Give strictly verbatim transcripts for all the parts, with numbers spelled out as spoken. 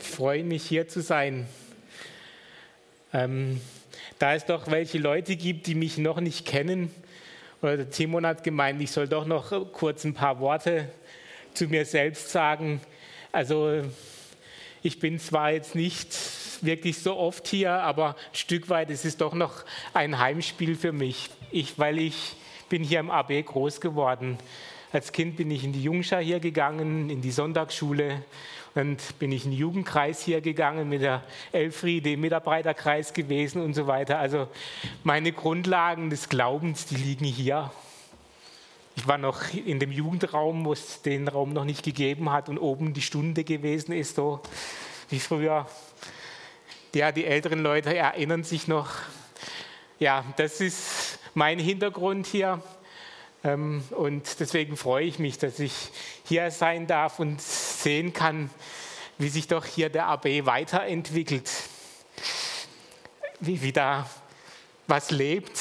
Ich freue mich, hier zu sein. Ähm, da es doch welche Leute gibt, die mich noch nicht kennen, oder der Timon hat gemeint, ich soll doch noch kurz ein paar Worte zu mir selbst sagen. Also ich bin zwar jetzt nicht wirklich so oft hier, aber ein Stück weit ist es doch noch ein Heimspiel für mich, ich, weil ich bin hier im A B groß geworden. Als Kind bin ich in die Jungschar hier gegangen, in die Sonntagsschule, und bin ich in den Jugendkreis hier gegangen, mit der Elfriede im Mitarbeiterkreis gewesen und so weiter. Also meine Grundlagen des Glaubens, die liegen hier. Ich war noch in dem Jugendraum, wo es den Raum noch nicht gegeben hat und oben die Stunde gewesen ist, so wie früher. Ja, die älteren Leute erinnern sich noch. Ja, das ist mein Hintergrund hier. Und deswegen freue ich mich, dass ich hier sein darf und sehen kann, wie sich doch hier der A B weiterentwickelt, wie, wie da was lebt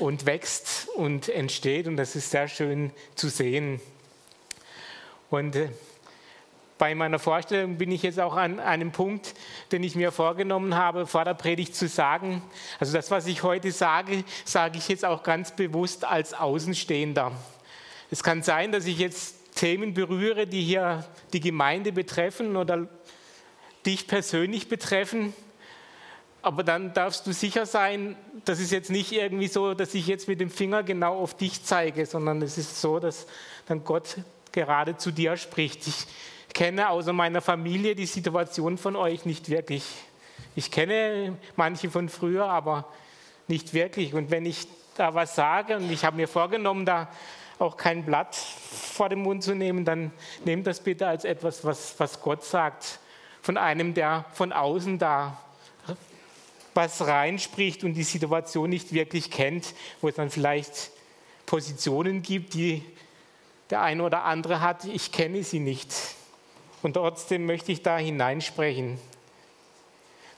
und wächst und entsteht, und das ist sehr schön zu sehen. Und bei meiner Vorstellung bin ich jetzt auch an einem Punkt, den ich mir vorgenommen habe, vor der Predigt zu sagen. Also das, was ich heute sage, sage ich jetzt auch ganz bewusst als Außenstehender. Es kann sein, dass ich jetzt Themen berühre, die hier die Gemeinde betreffen oder dich persönlich betreffen. Aber dann darfst du sicher sein, das ist jetzt nicht irgendwie so, dass ich jetzt mit dem Finger genau auf dich zeige, sondern es ist so, dass dann Gott gerade zu dir spricht. Ich kenne außer meiner Familie die Situation von euch nicht wirklich. Ich kenne manche von früher, aber nicht wirklich. Und wenn ich da was sage, und ich habe mir vorgenommen, da auch kein Blatt vor den Mund zu nehmen, dann nehmt das bitte als etwas, was, was Gott sagt, von einem, der von außen da was reinspricht und die Situation nicht wirklich kennt, wo es dann vielleicht Positionen gibt, die der eine oder andere hat, ich kenne sie nicht. Und trotzdem möchte ich da hineinsprechen.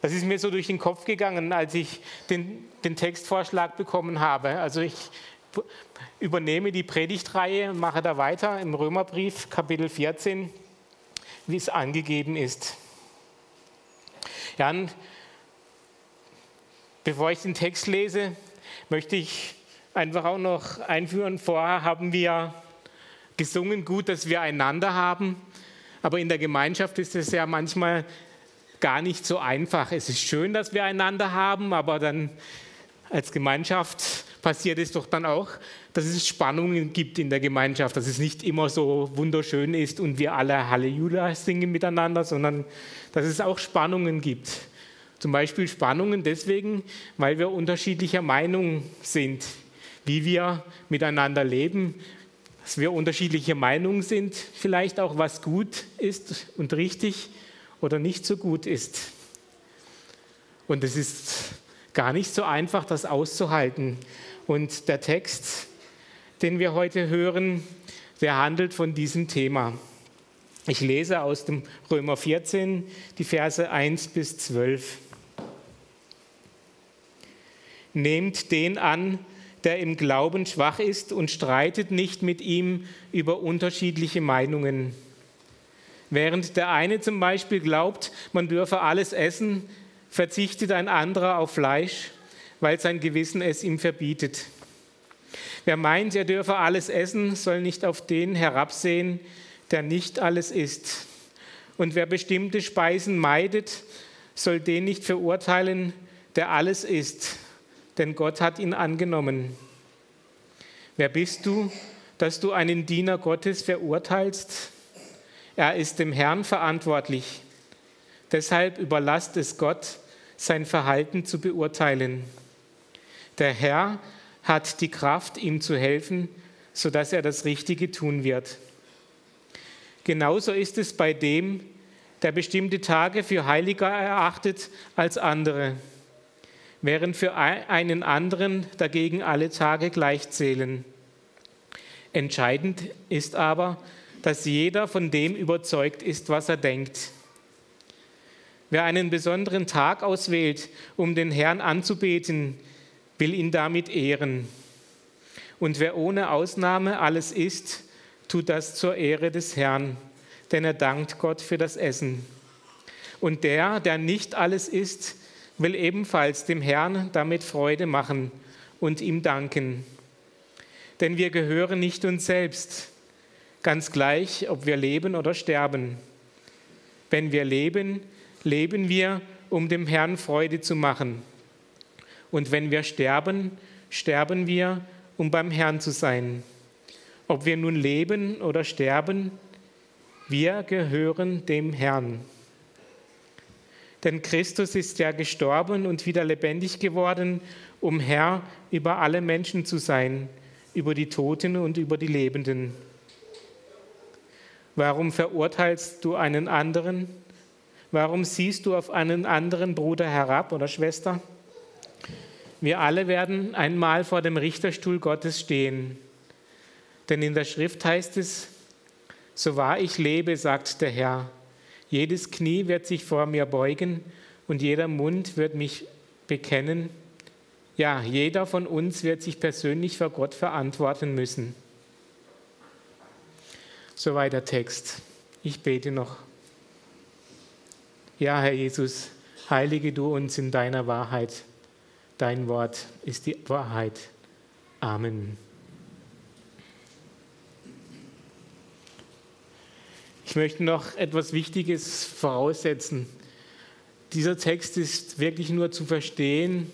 Das ist mir so durch den Kopf gegangen, als ich den, den Textvorschlag bekommen habe. Also ich übernehme die Predigtreihe, mache da weiter im Römerbrief, Kapitel vierzehn, wie es angegeben ist. Dann, bevor ich den Text lese, möchte ich einfach auch noch einführen, vorher haben wir gesungen, gut, dass wir einander haben. Aber in der Gemeinschaft ist es ja manchmal gar nicht so einfach. Es ist schön, dass wir einander haben, aber dann als Gemeinschaft passiert es doch dann auch, dass es Spannungen gibt in der Gemeinschaft, dass es nicht immer so wunderschön ist und wir alle Halleluja singen miteinander, sondern dass es auch Spannungen gibt. Zum Beispiel Spannungen deswegen, weil wir unterschiedlicher Meinung sind, wie wir miteinander leben, dass wir unterschiedliche Meinungen sind, vielleicht auch, was gut ist und richtig oder nicht so gut ist. Und es ist gar nicht so einfach, das auszuhalten. Und der Text, den wir heute hören, der handelt von diesem Thema. Ich lese aus dem Römer vierzehn die Verse eins bis zwölf. Nehmt den an, der im Glauben schwach ist, und streitet nicht mit ihm über unterschiedliche Meinungen. Während der eine zum Beispiel glaubt, man dürfe alles essen, verzichtet ein anderer auf Fleisch, weil sein Gewissen es ihm verbietet. Wer meint, er dürfe alles essen, soll nicht auf den herabsehen, der nicht alles isst. Und wer bestimmte Speisen meidet, soll den nicht verurteilen, der alles isst. Denn Gott hat ihn angenommen. Wer bist du, dass du einen Diener Gottes verurteilst? Er ist dem Herrn verantwortlich. Deshalb überlasst es Gott, sein Verhalten zu beurteilen. Der Herr hat die Kraft, ihm zu helfen, sodass er das Richtige tun wird. Genauso ist es bei dem, der bestimmte Tage für heiliger erachtet als andere, während für einen anderen dagegen alle Tage gleich zählen. Entscheidend ist aber, dass jeder von dem überzeugt ist, was er denkt. Wer einen besonderen Tag auswählt, um den Herrn anzubeten, will ihn damit ehren. Und wer ohne Ausnahme alles isst, tut das zur Ehre des Herrn, denn er dankt Gott für das Essen. Und der, der nicht alles isst, will ebenfalls dem Herrn damit Freude machen und ihm danken. Denn wir gehören nicht uns selbst, ganz gleich, ob wir leben oder sterben. Wenn wir leben, leben wir, um dem Herrn Freude zu machen. Und wenn wir sterben, sterben wir, um beim Herrn zu sein. Ob wir nun leben oder sterben, wir gehören dem Herrn. Denn Christus ist ja gestorben und wieder lebendig geworden, um Herr über alle Menschen zu sein, über die Toten und über die Lebenden. Warum verurteilst du einen anderen? Warum siehst du auf einen anderen Bruder herab oder Schwester? Wir alle werden einmal vor dem Richterstuhl Gottes stehen. Denn in der Schrift heißt es, so wahr ich lebe, sagt der Herr, jedes Knie wird sich vor mir beugen und jeder Mund wird mich bekennen. Ja, jeder von uns wird sich persönlich vor Gott verantworten müssen. Soweit der Text. Ich bete noch. Ja, Herr Jesus, heilige du uns in deiner Wahrheit. Dein Wort ist die Wahrheit. Amen. Ich möchte noch etwas Wichtiges voraussetzen. Dieser Text ist wirklich nur zu verstehen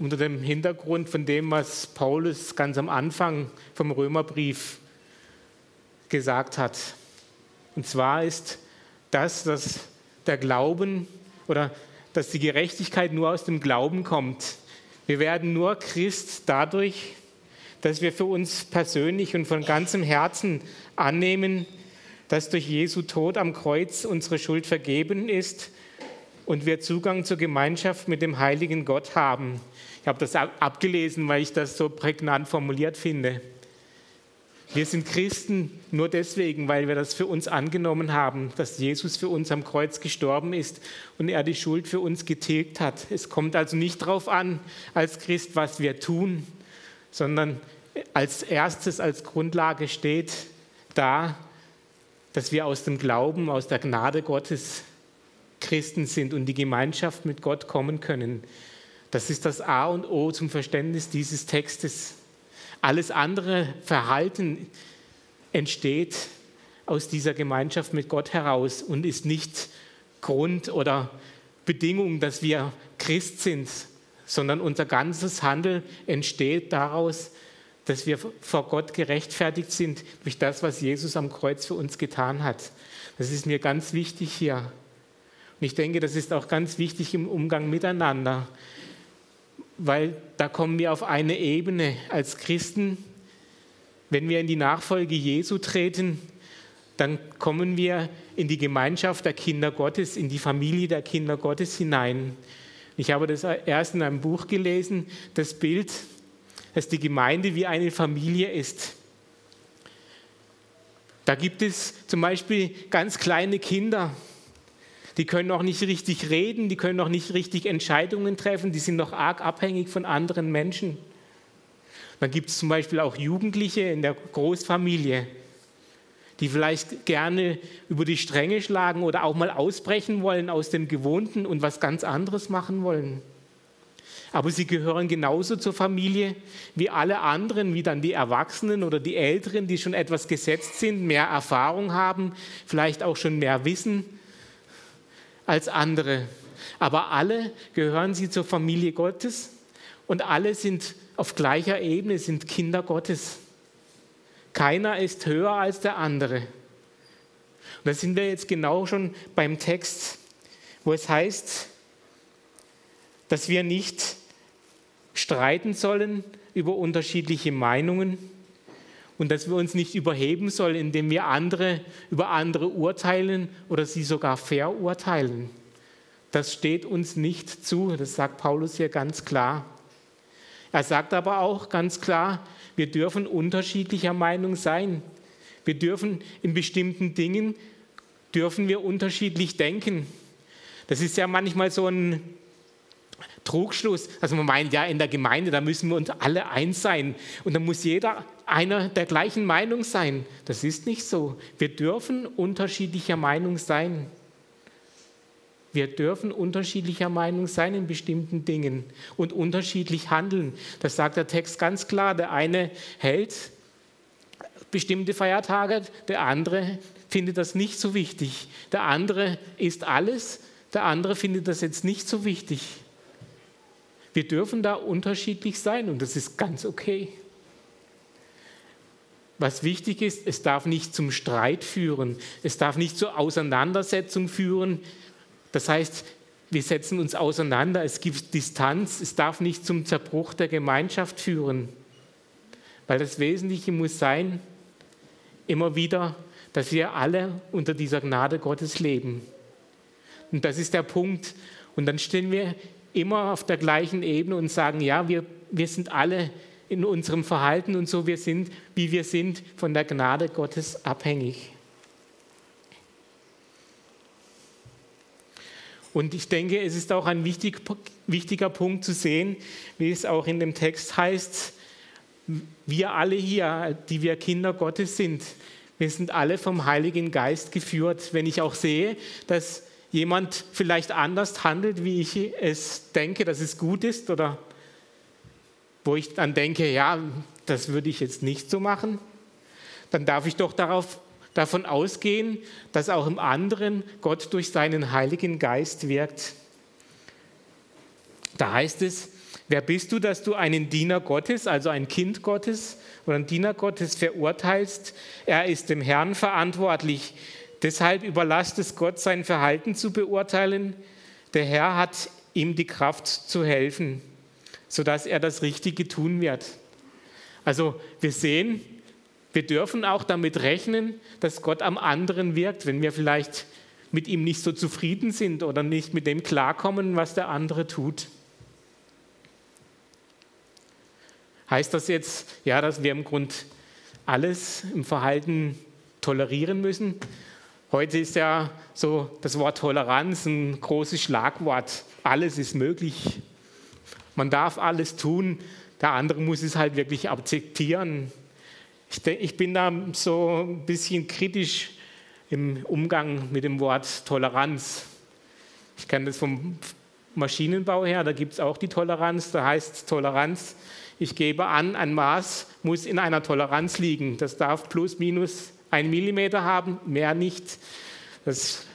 unter dem Hintergrund von dem, was Paulus ganz am Anfang vom Römerbrief gesagt hat. Und zwar ist das, dass der Glauben oder dass die Gerechtigkeit nur aus dem Glauben kommt. Wir werden nur Christ dadurch, dass wir für uns persönlich und von ganzem Herzen annehmen, dass durch Jesu Tod am Kreuz unsere Schuld vergeben ist und wir Zugang zur Gemeinschaft mit dem heiligen Gott haben. Ich habe das abgelesen, weil ich das so prägnant formuliert finde. Wir sind Christen nur deswegen, weil wir das für uns angenommen haben, dass Jesus für uns am Kreuz gestorben ist und er die Schuld für uns getilgt hat. Es kommt also nicht darauf an, als Christ, was wir tun, sondern als erstes, als Grundlage steht da, dass wir aus dem Glauben, aus der Gnade Gottes Christen sind und die Gemeinschaft mit Gott kommen können. Das ist das A und O zum Verständnis dieses Textes. Alles andere Verhalten entsteht aus dieser Gemeinschaft mit Gott heraus und ist nicht Grund oder Bedingung, dass wir Christ sind, sondern unser ganzes Handeln entsteht daraus, dass wir vor Gott gerechtfertigt sind durch das, was Jesus am Kreuz für uns getan hat. Das ist mir ganz wichtig hier. Und ich denke, das ist auch ganz wichtig im Umgang miteinander, weil da kommen wir auf eine Ebene als Christen. Wenn wir in die Nachfolge Jesu treten, dann kommen wir in die Gemeinschaft der Kinder Gottes, in die Familie der Kinder Gottes hinein. Ich habe das erst in einem Buch gelesen, das Bild, dass die Gemeinde wie eine Familie ist. Da gibt es zum Beispiel ganz kleine Kinder, die können noch nicht richtig reden, die können noch nicht richtig Entscheidungen treffen, die sind noch arg abhängig von anderen Menschen. Dann gibt es zum Beispiel auch Jugendliche in der Großfamilie, die vielleicht gerne über die Stränge schlagen oder auch mal ausbrechen wollen aus dem Gewohnten und was ganz anderes machen wollen. Aber sie gehören genauso zur Familie wie alle anderen, wie dann die Erwachsenen oder die Älteren, die schon etwas gesetzt sind, mehr Erfahrung haben, vielleicht auch schon mehr Wissen als andere. Aber alle gehören sie zur Familie Gottes und alle sind auf gleicher Ebene, sind Kinder Gottes. Keiner ist höher als der andere. Und da sind wir jetzt genau schon beim Text, wo es heißt, dass wir nicht streiten sollen über unterschiedliche Meinungen und dass wir uns nicht überheben sollen, indem wir andere über andere urteilen oder sie sogar verurteilen. Das steht uns nicht zu, das sagt Paulus hier ganz klar. Er sagt aber auch ganz klar, wir dürfen unterschiedlicher Meinung sein. Wir dürfen in bestimmten Dingen, dürfen wir unterschiedlich denken. Das ist ja manchmal so ein Trugschluss, also man meint ja in der Gemeinde, da müssen wir uns alle eins sein und da muss jeder einer der gleichen Meinung sein. Das ist nicht so. Wir dürfen unterschiedlicher Meinung sein. Wir dürfen unterschiedlicher Meinung sein in bestimmten Dingen und unterschiedlich handeln. Das sagt der Text ganz klar. Der eine hält bestimmte Feiertage, der andere findet das nicht so wichtig. Der andere isst alles, der andere findet das jetzt nicht so wichtig. Wir dürfen da unterschiedlich sein und das ist ganz okay. Was wichtig ist, es darf nicht zum Streit führen, es darf nicht zur Auseinandersetzung führen. Das heißt, wir setzen uns auseinander, es gibt Distanz, es darf nicht zum Zerbruch der Gemeinschaft führen. Weil das Wesentliche muss sein, immer wieder, dass wir alle unter dieser Gnade Gottes leben. Und das ist der Punkt. Und dann stehen wir immer auf der gleichen Ebene und sagen, ja, wir, wir sind alle in unserem Verhalten und so wir sind, wie wir sind, von der Gnade Gottes abhängig. Und ich denke, es ist auch ein wichtig, wichtiger Punkt zu sehen, wie es auch in dem Text heißt, wir alle hier, die wir Kinder Gottes sind, wir sind alle vom Heiligen Geist geführt. Wenn ich auch sehe, dass jemand vielleicht anders handelt, wie ich es denke, dass es gut ist, oder wo ich dann denke, ja, das würde ich jetzt nicht so machen, dann darf ich doch darauf davon ausgehen, dass auch im anderen Gott durch seinen Heiligen Geist wirkt. Da heißt es, wer bist du, dass du einen Diener Gottes, also ein Kind Gottes oder einen Diener Gottes verurteilst? Er ist dem Herrn verantwortlich. Deshalb überlasst es Gott, sein Verhalten zu beurteilen. Der Herr hat ihm die Kraft zu helfen, sodass er das Richtige tun wird. Also wir sehen, wir dürfen auch damit rechnen, dass Gott am anderen wirkt, wenn wir vielleicht mit ihm nicht so zufrieden sind oder nicht mit dem klarkommen, was der andere tut. Heißt das jetzt, ja, dass wir im Grunde alles im Verhalten tolerieren müssen? Heute ist ja so das Wort Toleranz ein großes Schlagwort. Alles ist möglich. Man darf alles tun. Der andere muss es halt wirklich akzeptieren. Ich, denke, ich bin da so ein bisschen kritisch im Umgang mit dem Wort Toleranz. Ich kenne das vom Maschinenbau her, da gibt es auch die Toleranz. Da heißt Toleranz, ich gebe an, ein Maß muss in einer Toleranz liegen. Das darf plus minus ein Millimeter haben, mehr nicht. Das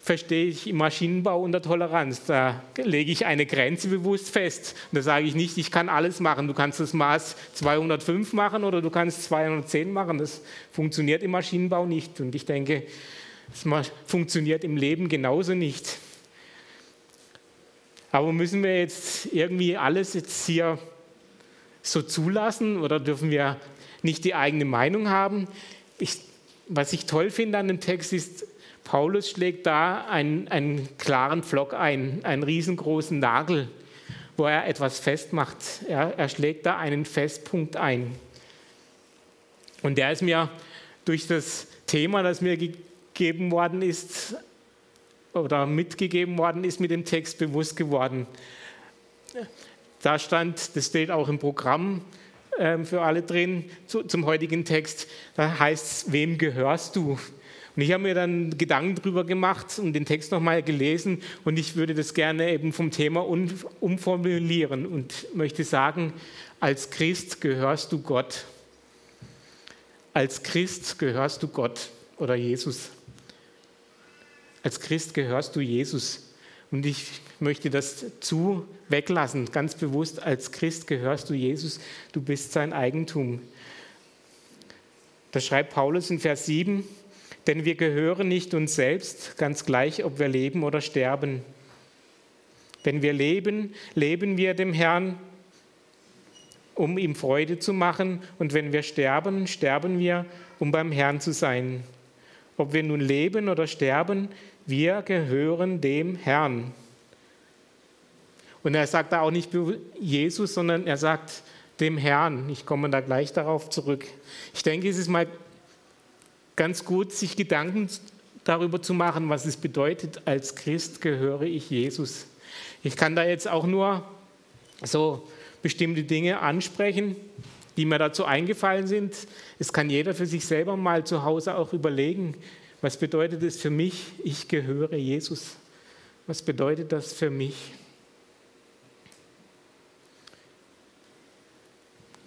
verstehe ich im Maschinenbau unter Toleranz. Da lege ich eine Grenze bewusst fest. Da sage ich nicht, ich kann alles machen. Du kannst das Maß zweihundertfünf machen oder du kannst zweihundertzehn machen. Das funktioniert im Maschinenbau nicht. Und ich denke, das funktioniert im Leben genauso nicht. Aber müssen wir jetzt irgendwie alles jetzt hier so zulassen oder dürfen wir nicht die eigene Meinung haben? Ich Was ich toll finde an dem Text ist, Paulus schlägt da einen, einen klaren Pflock ein, einen riesengroßen Nagel, wo er etwas festmacht. Er, er schlägt da einen Festpunkt ein. Und der ist mir durch das Thema, das mir gegeben worden ist oder mitgegeben worden ist, mit dem Text bewusst geworden. Da stand, das steht auch im Programm, für alle drin, zum heutigen Text, da heißt es, wem gehörst du? Und ich habe mir dann Gedanken darüber gemacht und den Text nochmal gelesen und ich würde das gerne eben vom Thema umformulieren und möchte sagen, als Christ gehörst du Gott. Als Christ gehörst du Gott oder Jesus. Als Christ gehörst du Jesus. Und ich möchte das zu weglassen, ganz bewusst, als Christ gehörst du Jesus, du bist sein Eigentum. Da schreibt Paulus in Vers sieben, denn wir gehören nicht uns selbst, ganz gleich, ob wir leben oder sterben. Wenn wir leben, leben wir dem Herrn, um ihm Freude zu machen, und wenn wir sterben, sterben wir, um beim Herrn zu sein. Ob wir nun leben oder sterben, wir gehören dem Herrn. Und er sagt da auch nicht Jesus, sondern er sagt dem Herrn. Ich komme da gleich darauf zurück. Ich denke, es ist mal ganz gut, sich Gedanken darüber zu machen, was es bedeutet, als Christ gehöre ich Jesus. Ich kann da jetzt auch nur so bestimmte Dinge ansprechen, die mir dazu eingefallen sind. Es kann jeder für sich selber mal zu Hause auch überlegen, was bedeutet es für mich, ich gehöre Jesus? Was bedeutet das für mich?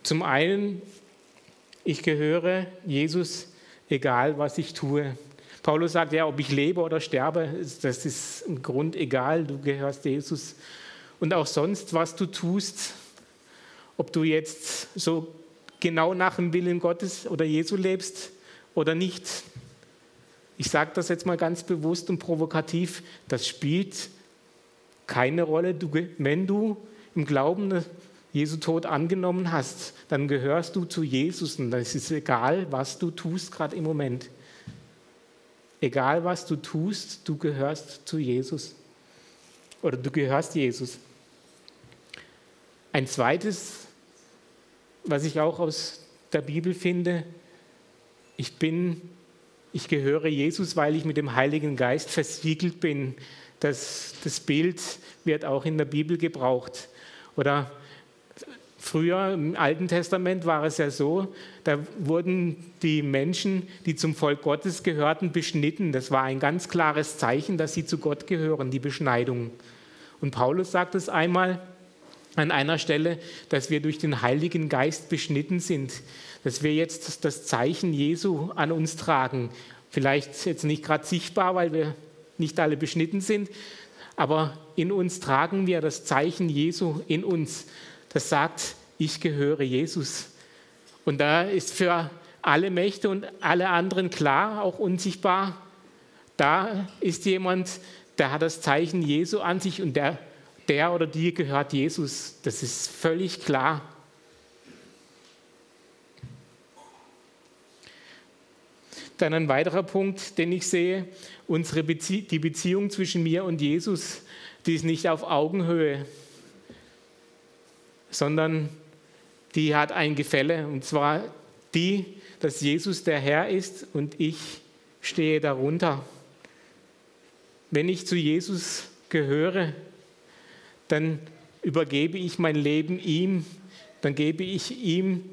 Zum einen, ich gehöre Jesus, egal was ich tue. Paulus sagt ja, ob ich lebe oder sterbe, das ist im Grund egal, du gehörst Jesus. Und auch sonst, was du tust, ob du jetzt so genau nach dem Willen Gottes oder Jesu lebst oder nicht. Ich sage das jetzt mal ganz bewusst und provokativ, das spielt keine Rolle. Du, wenn du im Glauben Jesu Tod angenommen hast, dann gehörst du zu Jesus und es ist egal, was du tust gerade im Moment. Egal, was du tust, du gehörst zu Jesus oder du gehörst Jesus. Ein zweites, was ich auch aus der Bibel finde, ich bin Ich gehöre Jesus, weil ich mit dem Heiligen Geist versiegelt bin. Das, das Bild wird auch in der Bibel gebraucht. Oder früher im Alten Testament war es ja so, da wurden die Menschen, die zum Volk Gottes gehörten, beschnitten. Das war ein ganz klares Zeichen, dass sie zu Gott gehören, die Beschneidung. Und Paulus sagt es einmal an einer Stelle, dass wir durch den Heiligen Geist beschnitten sind, dass wir jetzt das Zeichen Jesu an uns tragen. Vielleicht jetzt nicht gerade sichtbar, weil wir nicht alle beschnitten sind, aber in uns tragen wir das Zeichen Jesu in uns. Das sagt, ich gehöre Jesus. Und da ist für alle Mächte und alle anderen klar, auch unsichtbar, da ist jemand, der hat das Zeichen Jesu an sich und der Der oder die gehört Jesus, das ist völlig klar. Dann ein weiterer Punkt, den ich sehe, unsere Bezie- die Beziehung zwischen mir und Jesus, die ist nicht auf Augenhöhe, sondern die hat ein Gefälle, und zwar die, dass Jesus der Herr ist und ich stehe darunter. Wenn ich zu Jesus gehöre, dann übergebe ich mein Leben ihm, dann gebe ich ihm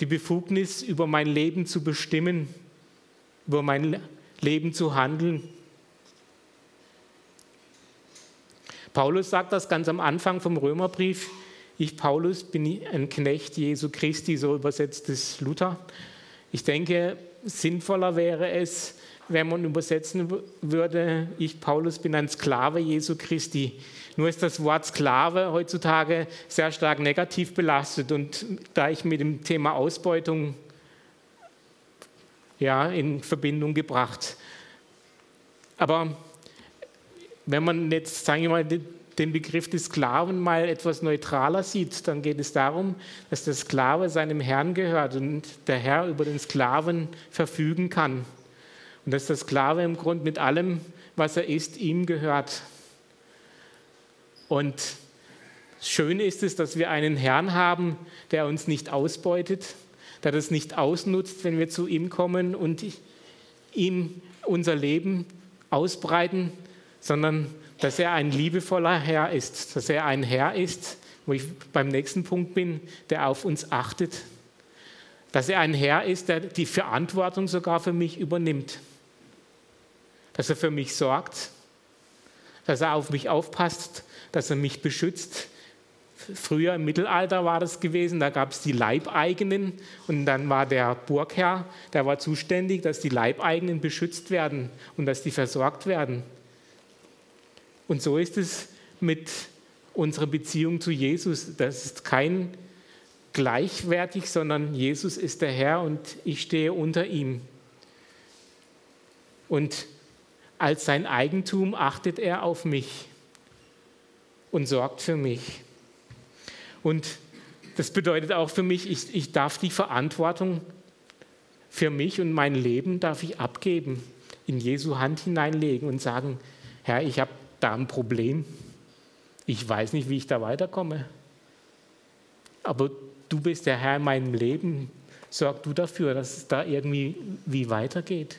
die Befugnis, über mein Leben zu bestimmen, über mein Leben zu handeln. Paulus sagt das ganz am Anfang vom Römerbrief, ich, Paulus, bin ein Knecht Jesu Christi, so übersetzt es Luther. Ich denke, sinnvoller wäre es, wenn man übersetzen würde, ich, Paulus, bin ein Sklave Jesu Christi. Nur ist das Wort Sklave heutzutage sehr stark negativ belastet. Und da ich mit dem Thema Ausbeutung ja, in Verbindung gebracht. Aber wenn man jetzt, sagen wir mal, den Begriff des Sklaven mal etwas neutraler sieht, dann geht es darum, dass der Sklave seinem Herrn gehört und der Herr über den Sklaven verfügen kann. Und dass der Sklave im Grunde mit allem, was er ist, ihm gehört. Und das Schöne ist es, dass wir einen Herrn haben, der uns nicht ausbeutet, der das nicht ausnutzt, wenn wir zu ihm kommen und ihm unser Leben ausbreiten, sondern dass er ein liebevoller Herr ist, dass er ein Herr ist, wo ich beim nächsten Punkt bin, der auf uns achtet. Dass er ein Herr ist, der die Verantwortung sogar für mich übernimmt. Dass er für mich sorgt, dass er auf mich aufpasst, dass er mich beschützt. Früher im Mittelalter war das gewesen, da gab es die Leibeigenen und dann war der Burgherr, der war zuständig, dass die Leibeigenen beschützt werden und dass die versorgt werden. Und so ist es mit unserer Beziehung zu Jesus. Das ist kein gleichwertig, sondern Jesus ist der Herr und ich stehe unter ihm. Und als sein Eigentum achtet er auf mich und sorgt für mich. Und das bedeutet auch für mich, ich, ich darf die Verantwortung für mich und mein Leben darf ich abgeben, in Jesu Hand hineinlegen und sagen, Herr, ich habe da ein Problem. Ich weiß nicht, wie ich da weiterkomme. Aber du bist der Herr in meinem Leben, sorg du dafür, dass es da irgendwie wie weitergeht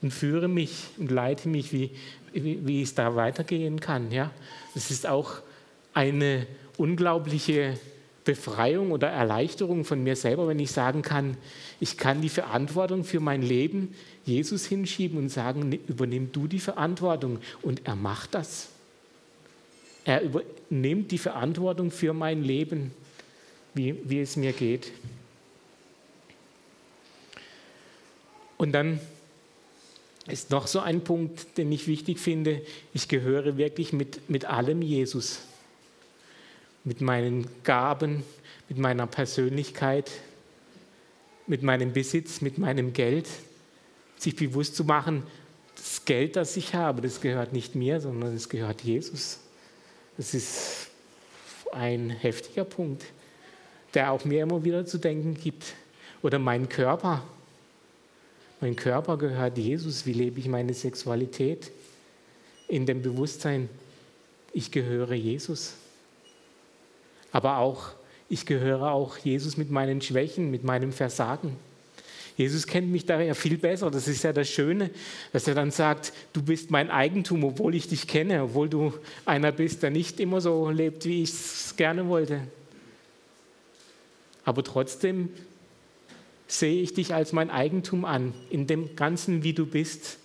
und führe mich und leite mich, wie, wie, wie es da weitergehen kann. Ja? Das ist auch eine unglaubliche Befreiung oder Erleichterung von mir selber, wenn ich sagen kann, ich kann die Verantwortung für mein Leben Jesus hinschieben und sagen, übernimm du die Verantwortung. Und er macht das. Er übernimmt die Verantwortung für mein Leben, wie, wie es mir geht. Und dann ist noch so ein Punkt, den ich wichtig finde. Ich gehöre wirklich mit, mit allem Jesus. Mit meinen Gaben, mit meiner Persönlichkeit, mit meinem Besitz, mit meinem Geld. Sich bewusst zu machen, das Geld, das ich habe, das gehört nicht mir, sondern es gehört Jesus. Das ist ein heftiger Punkt, der auch mir immer wieder zu denken gibt. Oder mein Körper. Mein Körper gehört Jesus. Wie lebe ich meine Sexualität? In dem Bewusstsein, ich gehöre Jesus. Aber auch, ich gehöre auch Jesus mit meinen Schwächen, mit meinem Versagen. Jesus kennt mich da ja viel besser. Das ist ja das Schöne, dass er dann sagt, du bist mein Eigentum, obwohl ich dich kenne, obwohl du einer bist, der nicht immer so lebt, wie ich es gerne wollte. Aber trotzdem sehe ich dich als mein Eigentum an, in dem Ganzen, wie du bist,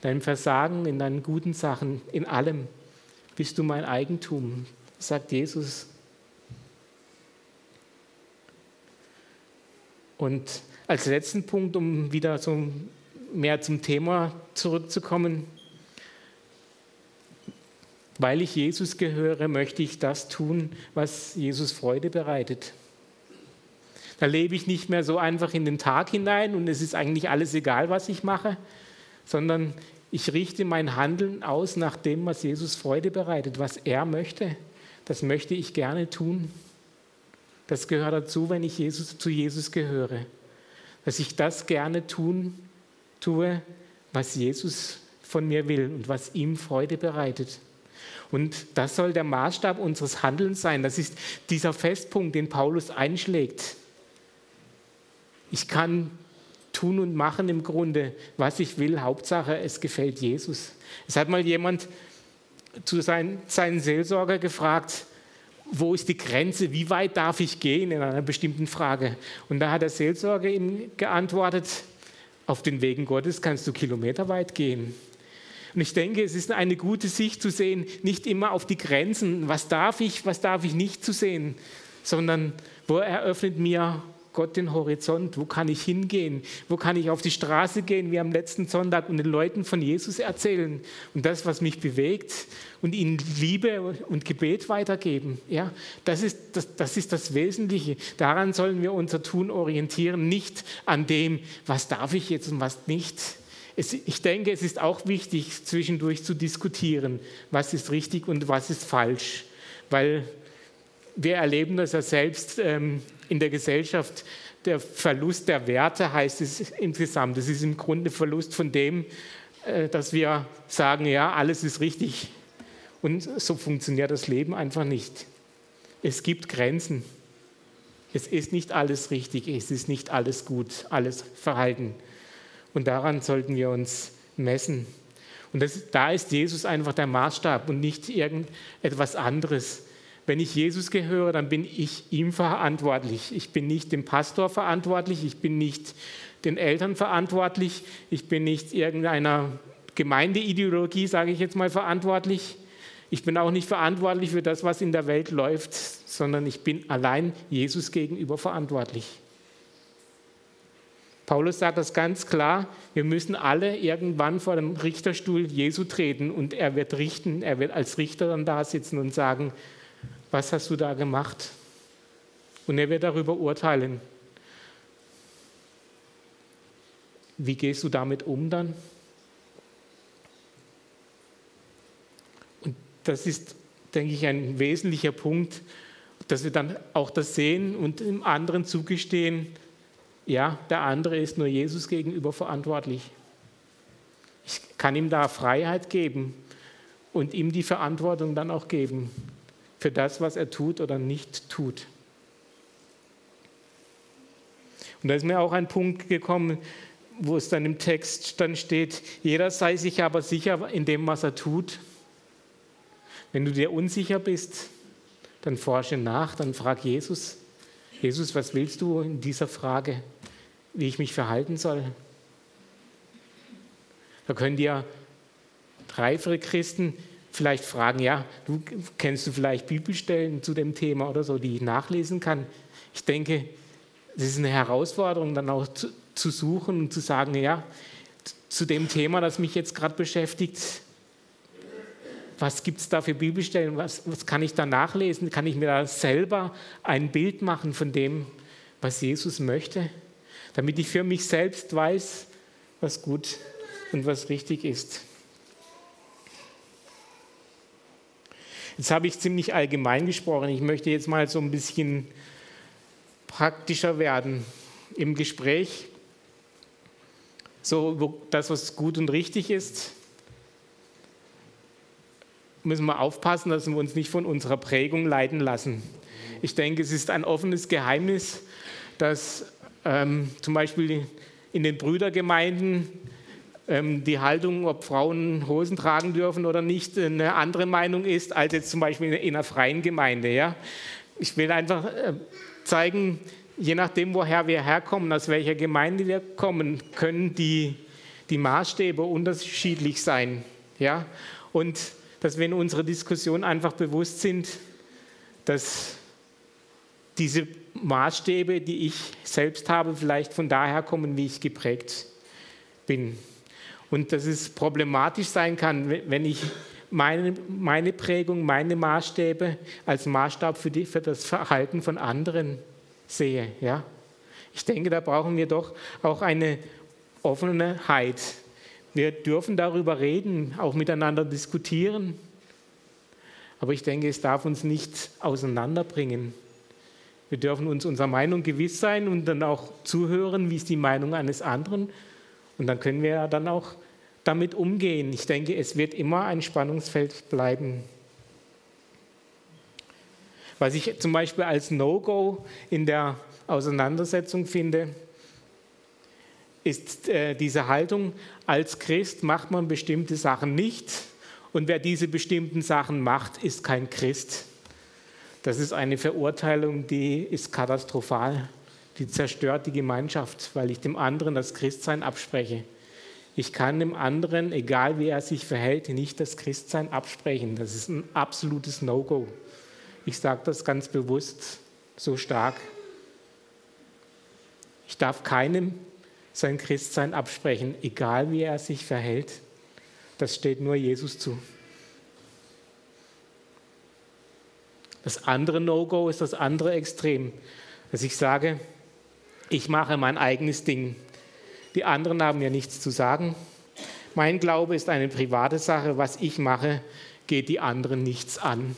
deinem Versagen, in deinen guten Sachen, in allem bist du mein Eigentum, sagt Jesus. Und als letzten Punkt, um wieder so mehr zum Thema zurückzukommen, weil ich Jesus gehöre, möchte ich das tun, was Jesus Freude bereitet. Da lebe ich nicht mehr so einfach in den Tag hinein und es ist eigentlich alles egal, was ich mache, sondern ich richte mein Handeln aus nach dem, was Jesus Freude bereitet, was er möchte. Das möchte ich gerne tun. Das gehört dazu, wenn ich Jesus, zu Jesus gehöre. Dass ich das gerne tun, tue, was Jesus von mir will und was ihm Freude bereitet. Und das soll der Maßstab unseres Handelns sein. Das ist dieser Festpunkt, den Paulus einschlägt. Ich kann tun und machen im Grunde, was ich will. Hauptsache, es gefällt Jesus. Es hat mal jemand zu seinen, seinen Seelsorger gefragt, wo ist die Grenze, wie weit darf ich gehen in einer bestimmten Frage? Und da hat der Seelsorger ihm geantwortet, auf den Wegen Gottes kannst du kilometerweit gehen. Und ich denke, es ist eine gute Sicht zu sehen, nicht immer auf die Grenzen, was darf ich, was darf ich nicht zu sehen, sondern wo eröffnet mir Gott den Horizont, wo kann ich hingehen, wo kann ich auf die Straße gehen, wie am letzten Sonntag, und den Leuten von Jesus erzählen und das, was mich bewegt, und ihnen Liebe und Gebet weitergeben. Ja, das ist das, das ist das Wesentliche. Daran sollen wir unser Tun orientieren, nicht an dem, was darf ich jetzt und was nicht. Es, ich denke, es ist auch wichtig, zwischendurch zu diskutieren, was ist richtig und was ist falsch, weil wir erleben das ja selbst ähm, in der Gesellschaft, der Verlust der Werte heißt es insgesamt. Das ist im Grunde Verlust von dem, äh, dass wir sagen, ja, alles ist richtig. Und so funktioniert das Leben einfach nicht. Es gibt Grenzen. Es ist nicht alles richtig, es ist nicht alles gut, alles Verhalten. Und daran sollten wir uns messen. Und das, da ist Jesus einfach der Maßstab und nicht irgendetwas anderes. Wenn ich Jesus gehöre, dann bin ich ihm verantwortlich. Ich bin nicht dem Pastor verantwortlich, ich bin nicht den Eltern verantwortlich, ich bin nicht irgendeiner Gemeindeideologie, sage ich jetzt mal, verantwortlich. Ich bin auch nicht verantwortlich für das, was in der Welt läuft, sondern ich bin allein Jesus gegenüber verantwortlich. Paulus sagt das ganz klar, wir müssen alle irgendwann vor dem Richterstuhl Jesu treten und er wird richten, er wird als Richter dann da sitzen und sagen, was hast du da gemacht? Und er wird darüber urteilen. Wie gehst du damit um dann? Und das ist, denke ich, ein wesentlicher Punkt, dass wir dann auch das sehen und dem anderen zugestehen, ja, der andere ist nur Jesus gegenüber verantwortlich. Ich kann ihm da Freiheit geben und ihm die Verantwortung dann auch geben für das, was er tut oder nicht tut. Und da ist mir auch ein Punkt gekommen, wo es dann im Text dann steht, jeder sei sich aber sicher in dem, was er tut. Wenn du dir unsicher bist, dann forsche nach, dann frag Jesus, Jesus, was willst du in dieser Frage, wie ich mich verhalten soll? Da können dir reifere Christen vielleicht fragen, ja, du kennst du vielleicht Bibelstellen zu dem Thema oder so, die ich nachlesen kann. Ich denke, es ist eine Herausforderung, dann auch zu, zu suchen und zu sagen, ja, zu dem Thema, das mich jetzt gerade beschäftigt, was gibt es da für Bibelstellen, was, was kann ich da nachlesen, kann ich mir da selber ein Bild machen von dem, was Jesus möchte, damit ich für mich selbst weiß, was gut und was richtig ist. Jetzt habe ich ziemlich allgemein gesprochen. Ich möchte jetzt mal so ein bisschen praktischer werden im Gespräch. So, das, was gut und richtig ist, müssen wir aufpassen, dass wir uns nicht von unserer Prägung leiten lassen. Ich denke, es ist ein offenes Geheimnis, dass ähm, zum Beispiel in den Brüdergemeinden die Haltung, ob Frauen Hosen tragen dürfen oder nicht, eine andere Meinung ist, als jetzt zum Beispiel in einer freien Gemeinde. Ja? Ich will einfach zeigen, je nachdem, woher wir herkommen, aus welcher Gemeinde wir kommen, können die, die Maßstäbe unterschiedlich sein. Ja? Und dass wir in unserer Diskussion einfach bewusst sind, dass diese Maßstäbe, die ich selbst habe, vielleicht von daher kommen, wie ich geprägt bin. Und dass es problematisch sein kann, wenn ich meine, meine Prägung, meine Maßstäbe als Maßstab für, die, für das Verhalten von anderen sehe. Ja? Ich denke, da brauchen wir doch auch eine Offenheit. Wir dürfen darüber reden, auch miteinander diskutieren. Aber ich denke, es darf uns nicht auseinanderbringen. Wir dürfen uns unserer Meinung gewiss sein und dann auch zuhören, wie ist die Meinung eines anderen. Und dann können wir ja dann auch damit umgehen. Ich denke, es wird immer ein Spannungsfeld bleiben. Was ich zum Beispiel als No-Go in der Auseinandersetzung finde, ist äh, diese Haltung, als Christ macht man bestimmte Sachen nicht und wer diese bestimmten Sachen macht, ist kein Christ. Das ist eine Verurteilung, die ist katastrophal. Die zerstört die Gemeinschaft, weil ich dem anderen das Christsein abspreche. Ich kann dem anderen, egal wie er sich verhält, nicht das Christsein absprechen. Das ist ein absolutes No-Go. Ich sage das ganz bewusst so stark. Ich darf keinem sein Christsein absprechen, egal wie er sich verhält. Das steht nur Jesus zu. Das andere No-Go ist das andere Extrem, dass ich sage, ich mache mein eigenes Ding. Die anderen haben ja nichts zu sagen. Mein Glaube ist eine private Sache. Was ich mache, geht die anderen nichts an.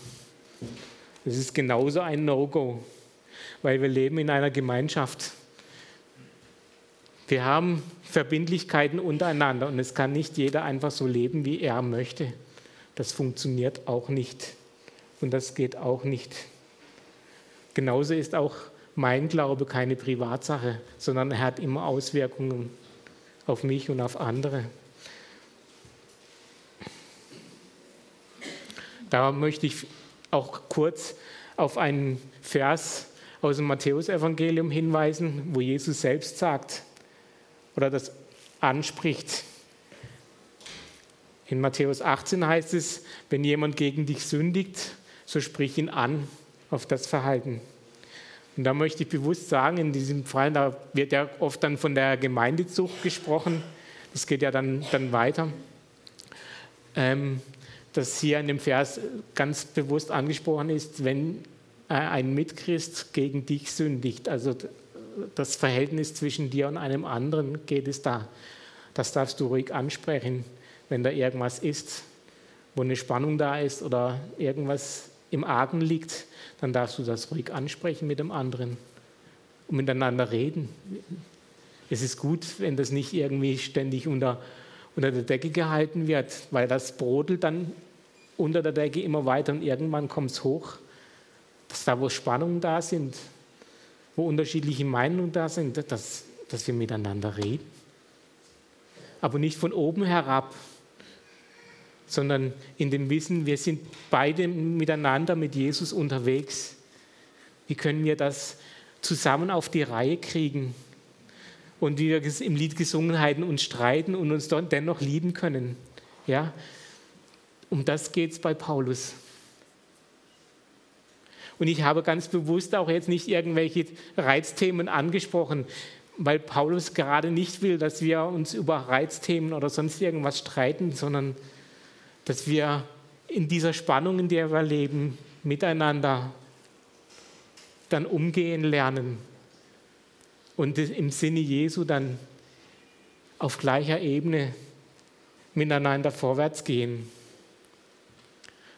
Das ist genauso ein No-Go, weil wir leben in einer Gemeinschaft. Wir haben Verbindlichkeiten untereinander und es kann nicht jeder einfach so leben, wie er möchte. Das funktioniert auch nicht und das geht auch nicht. Genauso ist auch mein Glaube keine Privatsache, sondern er hat immer Auswirkungen auf mich und auf andere. Da möchte ich auch kurz auf einen Vers aus dem Matthäusevangelium hinweisen, wo Jesus selbst sagt oder das anspricht. In Matthäus achtzehn heißt es, wenn jemand gegen dich sündigt, so sprich ihn an auf das Verhalten. Und da möchte ich bewusst sagen, in diesem Fall, da wird ja oft dann von der Gemeindezucht gesprochen, das geht ja dann, dann weiter, ähm, dass hier in dem Vers ganz bewusst angesprochen ist, wenn ein Mitchrist gegen dich sündigt, also das Verhältnis zwischen dir und einem anderen geht es da. Das darfst du ruhig ansprechen, wenn da irgendwas ist, wo eine Spannung da ist oder irgendwas im Argen liegt, dann darfst du das ruhig ansprechen mit dem anderen und miteinander reden. Es ist gut, wenn das nicht irgendwie ständig unter, unter der Decke gehalten wird, weil das brodelt dann unter der Decke immer weiter und irgendwann kommt es hoch, dass da, wo Spannungen da sind, wo unterschiedliche Meinungen da sind, dass, dass wir miteinander reden. Aber nicht von oben herab, sondern in dem Wissen, wir sind beide miteinander mit Jesus unterwegs. Wie können wir das zusammen auf die Reihe kriegen? Und wie wir es im Lied gesungen haben, uns streiten und uns dennoch lieben können. Ja? Um das geht es bei Paulus. Und ich habe ganz bewusst auch jetzt nicht irgendwelche Reizthemen angesprochen, weil Paulus gerade nicht will, dass wir uns über Reizthemen oder sonst irgendwas streiten, sondern dass wir in dieser Spannung, in der wir leben, miteinander dann umgehen lernen und im Sinne Jesu dann auf gleicher Ebene miteinander vorwärts gehen.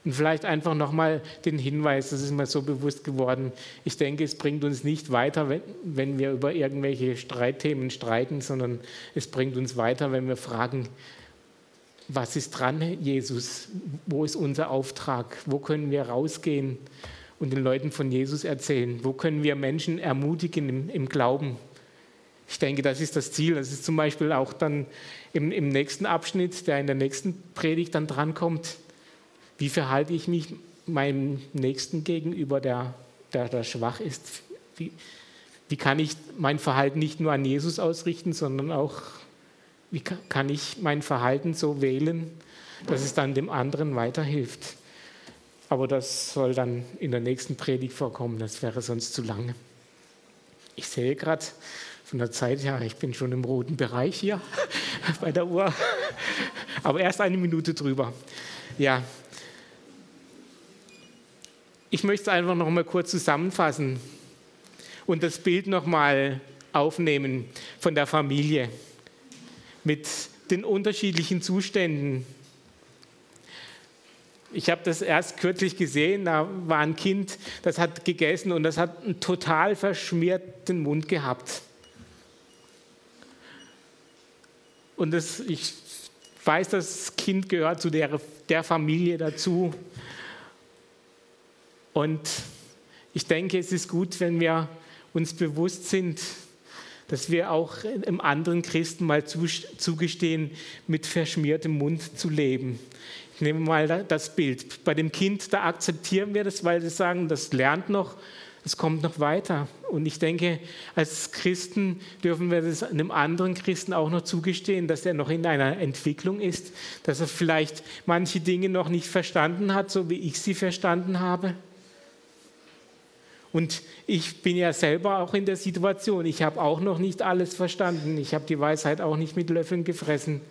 Und vielleicht einfach nochmal den Hinweis, das ist mir so bewusst geworden, ich denke, es bringt uns nicht weiter, wenn, wenn wir über irgendwelche Streitthemen streiten, sondern es bringt uns weiter, wenn wir fragen, was ist dran, Jesus? Wo ist unser Auftrag? Wo können wir rausgehen und den Leuten von Jesus erzählen? Wo können wir Menschen ermutigen im, im Glauben? Ich denke, das ist das Ziel. Das ist zum Beispiel auch dann im, im nächsten Abschnitt, der in der nächsten Predigt dann drankommt. Wie verhalte ich mich meinem Nächsten gegenüber, der, der, der schwach ist? Wie, wie kann ich mein Verhalten nicht nur an Jesus ausrichten, sondern auch, wie kann ich mein Verhalten so wählen, dass es dann dem anderen weiterhilft? Aber das soll dann in der nächsten Predigt vorkommen, das wäre sonst zu lange. Ich sehe gerade von der Zeit her, ich bin schon im roten Bereich hier bei der Uhr, aber erst eine Minute drüber. Ja. Ich möchte es einfach noch mal kurz zusammenfassen und das Bild noch mal aufnehmen von der Familie mit den unterschiedlichen Zuständen. Ich habe das erst kürzlich gesehen, da war ein Kind, das hat gegessen und das hat einen total verschmierten Mund gehabt. Und das, ich weiß, das Kind gehört zu der, der Familie dazu. Und ich denke, es ist gut, wenn wir uns bewusst sind, dass wir auch im anderen Christen mal zugestehen, mit verschmiertem Mund zu leben. Ich nehme mal das Bild. Bei dem Kind, da akzeptieren wir das, weil wir sagen, das lernt noch, es kommt noch weiter. Und ich denke, als Christen dürfen wir das einem anderen Christen auch noch zugestehen, dass er noch in einer Entwicklung ist, dass er vielleicht manche Dinge noch nicht verstanden hat, so wie ich sie verstanden habe. Und ich bin ja selber auch in der Situation, ich habe auch noch nicht alles verstanden, ich habe die Weisheit auch nicht mit Löffeln gefressen.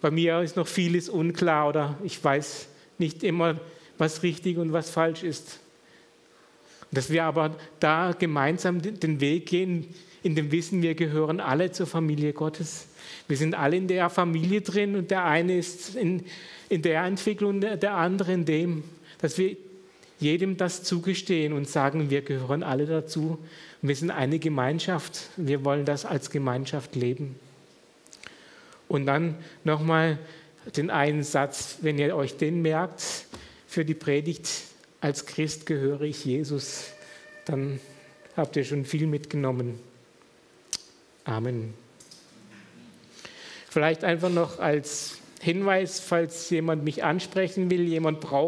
Bei mir ist noch vieles unklar oder ich weiß nicht immer, was richtig und was falsch ist. Dass wir aber da gemeinsam den Weg gehen, in dem Wissen, wir gehören alle zur Familie Gottes. Wir sind alle in der Familie drin und der eine ist in, in der Entwicklung, der andere in dem, dass wir jedem das zugestehen und sagen, wir gehören alle dazu. Wir sind eine Gemeinschaft. Wir wollen das als Gemeinschaft leben. Und dann nochmal den einen Satz, wenn ihr euch den merkt, für die Predigt, als Christ gehöre ich Jesus, dann habt ihr schon viel mitgenommen. Amen. Vielleicht einfach noch als Hinweis, falls jemand mich ansprechen will, jemand braucht,